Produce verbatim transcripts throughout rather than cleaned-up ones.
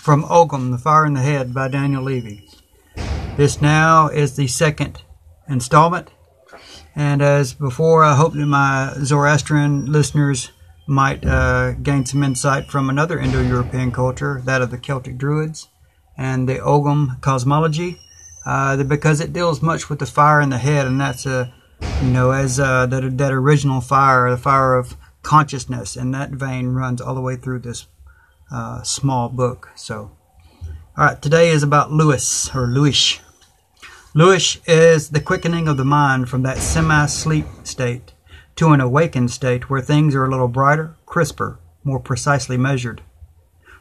from Ogham, The Fire in the Head by Daniel Levy. This now is the second installment, and as before, I hope that my Zoroastrian listeners might uh, gain some insight from another Indo-European culture, that of the Celtic Druids and the Ogham cosmology, uh, because it deals much with the fire in the head, and that's a, you know, as uh, that, that original fire, the fire of consciousness, and that vein runs all the way through this uh, small book. So, all right, today is about Lewis, or Lewish. Lewish is the quickening of the mind from that semi-sleep state to an awakened state where things are a little brighter, crisper, more precisely measured.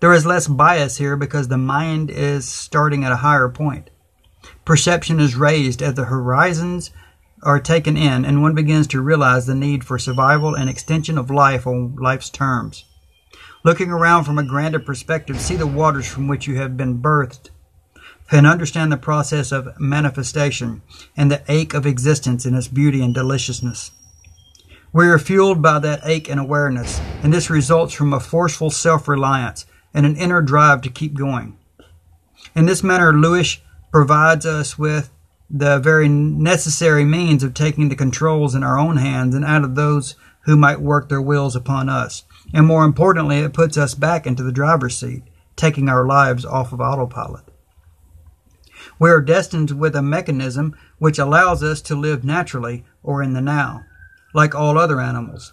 There is less bias here because the mind is starting at a higher point. Perception is raised as the horizons are taken in, and one begins to realize the need for survival and extension of life on life's terms. Looking around from a grander perspective, see the waters from which you have been birthed, and understand the process of manifestation and the ache of existence in its beauty and deliciousness. We are fueled by that ache and awareness, and this results from a forceful self-reliance and an inner drive to keep going. In this manner, Lewis provides us with the very necessary means of taking the controls in our own hands and out of those who might work their wills upon us. And more importantly, it puts us back into the driver's seat, taking our lives off of autopilot. We are destined with a mechanism which allows us to live naturally or in the now, like all other animals.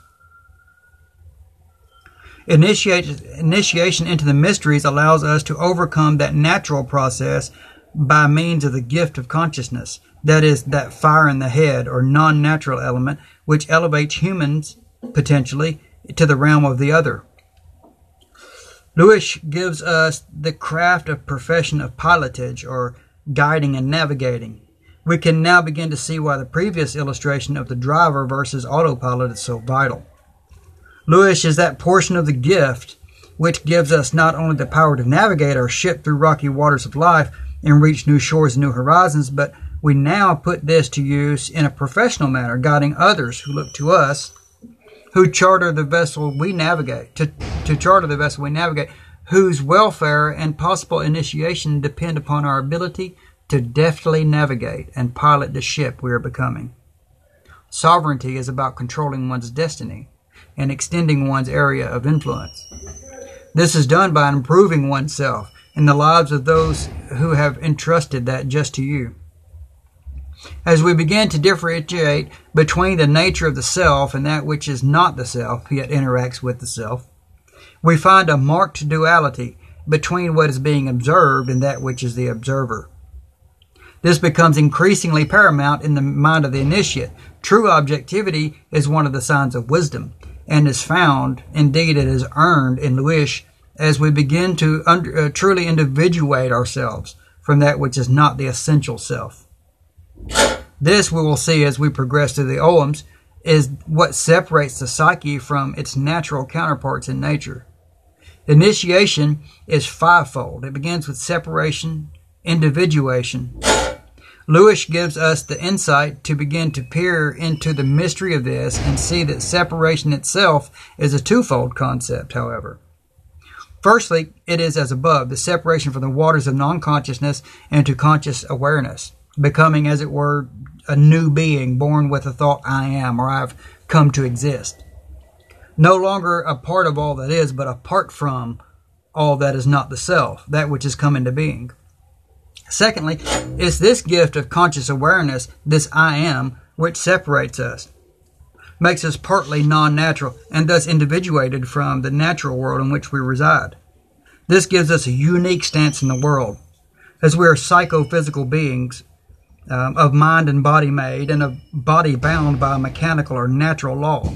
Initiate, initiation into the mysteries allows us to overcome that natural process by means of the gift of consciousness, that is, that fire in the head or non-natural element, which elevates humans, potentially, to the realm of the other. Lewis gives us the craft of profession of pilotage, or guiding and navigating. We can now begin to see why the previous illustration of the driver versus autopilot is so vital. Lewis is that portion of the gift which gives us not only the power to navigate our ship through rocky waters of life and reach new shores and new horizons, but we now put this to use in a professional manner, guiding others who look to us, who charter the vessel we navigate, to, to charter the vessel we navigate, whose welfare and possible initiation depend upon our ability to deftly navigate and pilot the ship we are becoming. Sovereignty is about controlling one's destiny and extending one's area of influence. This is done by improving oneself and the lives of those who have entrusted that just to you. As we begin to differentiate between the nature of the self and that which is not the self, yet interacts with the self, we find a marked duality between what is being observed and that which is the observer. This becomes increasingly paramount in the mind of the initiate. True objectivity is one of the signs of wisdom, and is found, indeed it is earned in Lewis, as we begin to under, uh, truly individuate ourselves from that which is not the essential self. This, we will see as we progress through the O A Ms, is what separates the psyche from its natural counterparts in nature. Initiation is fivefold. It begins with separation, individuation. Lewis gives us the insight to begin to peer into the mystery of this and see that separation itself is a twofold concept, however. Firstly, it is as above, the separation from the waters of non-consciousness and to conscious awareness, becoming, as it were, a new being born with the thought, I am, or I've come to exist. No longer a part of all that is, but apart from all that is not the self, that which has come into being. Secondly, it's this gift of conscious awareness, this I am, which separates us, makes us partly non-natural, and thus individuated from the natural world in which we reside. This gives us a unique stance in the world, as we are psychophysical beings, um, of mind and body made, and of body bound by a mechanical or natural law.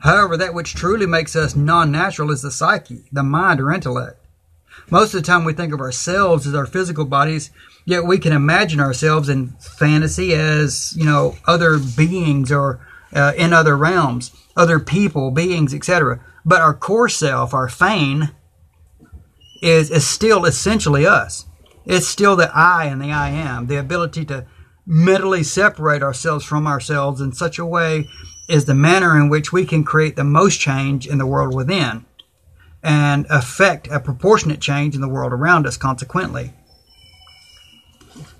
However, that which truly makes us non-natural is the psyche, the mind or intellect. Most of the time we think of ourselves as our physical bodies, yet we can imagine ourselves in fantasy as, you know, other beings or uh, in other realms, other people, beings, et cetera. But our core self, our fane, is, is still essentially us. It's still the I and the I am. The ability to mentally separate ourselves from ourselves in such a way is the manner in which we can create the most change in the world within. and affect a proportionate change in the world around us consequently.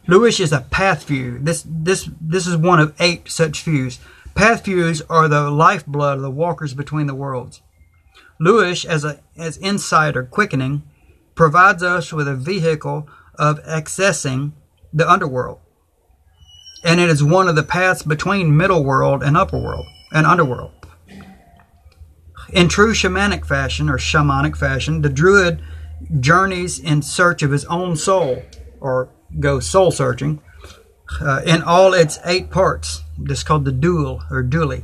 Lewish is a path view. This, this, this is one of eight such views. Path views are the lifeblood of the walkers between the worlds. Lewish, as, a, as insight or quickening, provides us with a vehicle of accessing the underworld. And it is one of the paths between middle world and upper world and underworld. In true shamanic fashion, or shamanic fashion, the druid journeys in search of his own soul, or goes soul searching, uh, in all its eight parts. This is called the duile, or duile,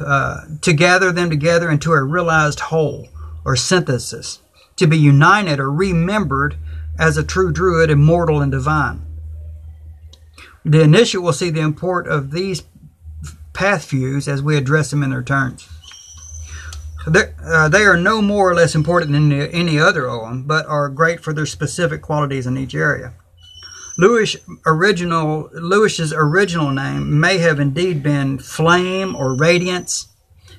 uh, to gather them together into a realized whole, or synthesis, to be united or remembered as a true druid, immortal and divine. The initiate will see the import of these path views as we address them in their turns. Uh, they are no more or less important than any, any other Ogham, but are great for their specific qualities in each area. Lewis original, Lewish's original name may have indeed been flame or radiance,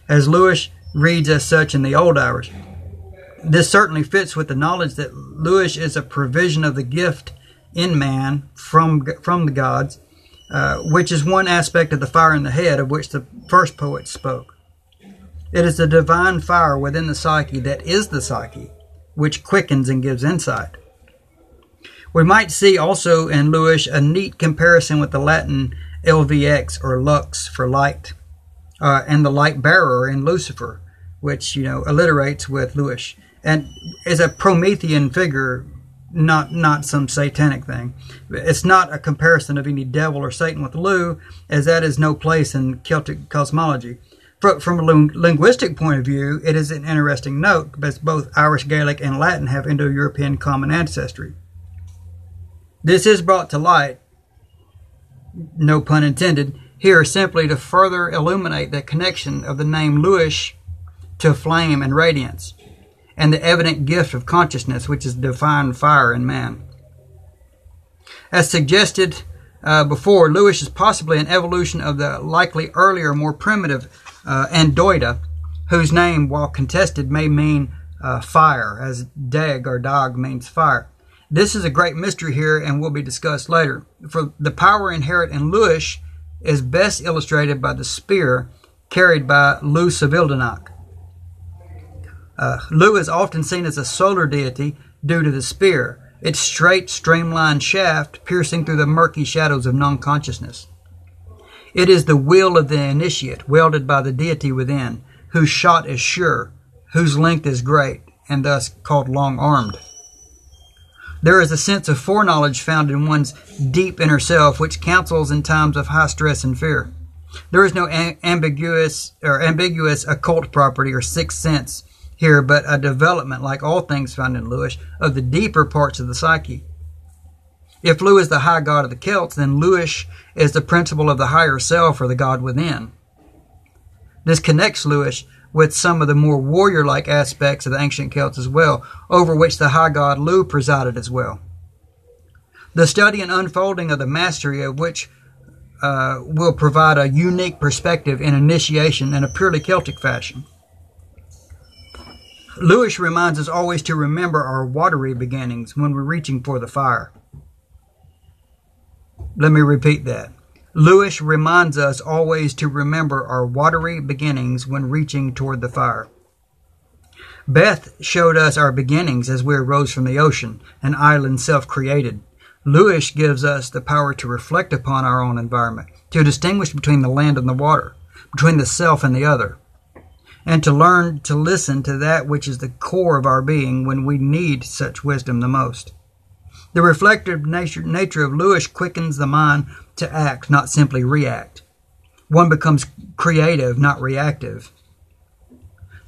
as Lewis reads as such in the Old Irish. This certainly fits with the knowledge that Lewis is a provision of the gift in man from, from the gods, uh, which is one aspect of the fire in the head of which the first poet spoke. It is the divine fire within the psyche that is the psyche, which quickens and gives insight. We might see also in Lewis a neat comparison with the Latin L V X, or lux, for light, uh, and the light bearer in Lucifer, which, you know, alliterates with Lewis, and is a Promethean figure, not not some satanic thing. It's not a comparison of any devil or Satan with Lugh, as that is no place in Celtic cosmology. From a linguistic point of view, it is an interesting note, as both Irish, Gaelic, and Latin have Indo-European common ancestry. This is brought to light, no pun intended, here simply to further illuminate the connection of the name Lewish to flame and radiance, and the evident gift of consciousness, which is divine fire in man. As suggested uh, before, Lewish is possibly an evolution of the likely earlier, more primitive uh, Andoida, whose name, while contested, may mean uh, fire, as dag or dog means fire. This is a great mystery here and will be discussed later. For the power inherent in Lewish is best illustrated by the spear carried by Luce of Ildanach. Uh, Lugh is often seen as a solar deity due to the spear, its straight, streamlined shaft piercing through the murky shadows of non-consciousness. It is the will of the initiate, wielded by the deity within, whose shot is sure, whose length is great, and thus called long-armed. There is a sense of foreknowledge found in one's deep inner self, which counsels in times of high stress and fear. There is no ambiguous or ambiguous occult property or sixth sense here, but a development, like all things found in Lewis, of the deeper parts of the psyche. If Lugh is the high god of the Celts, then Lewish is the principle of the higher self, or the god within. This connects Lewis with some of the more warrior-like aspects of the ancient Celts as well, over which the high god Lugh presided as well. The study and unfolding of the mastery of which uh, will provide a unique perspective in initiation in a purely Celtic fashion. Lewis reminds us always to remember our watery beginnings when we're reaching for the fire. Let me repeat that. Lewis reminds us always to remember our watery beginnings when reaching toward the fire. Beth showed us our beginnings as we arose from the ocean, an island self-created. Lewis gives us the power to reflect upon our own environment, to distinguish between the land and the water, between the self and the other, and to learn to listen to that which is the core of our being when we need such wisdom the most. The reflective nature, nature of Lewis quickens the mind to act, not simply react. One becomes creative, not reactive.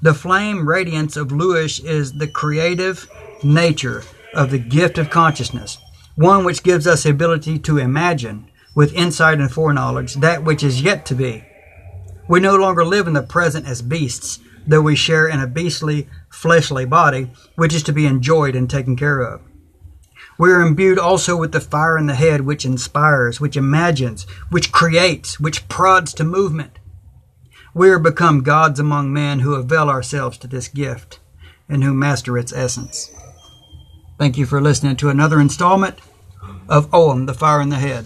The flame radiance of Lewis is the creative nature of the gift of consciousness, one which gives us the ability to imagine, with insight and foreknowledge, that which is yet to be. We no longer live in the present as beasts, though we share in a beastly, fleshly body, which is to be enjoyed and taken care of. We are imbued also with the fire in the head, which inspires, which imagines, which creates, which prods to movement. We are become gods among men who avail ourselves to this gift. and who master its essence. Thank you for listening to another installment of Ogham, the Fire in the Head.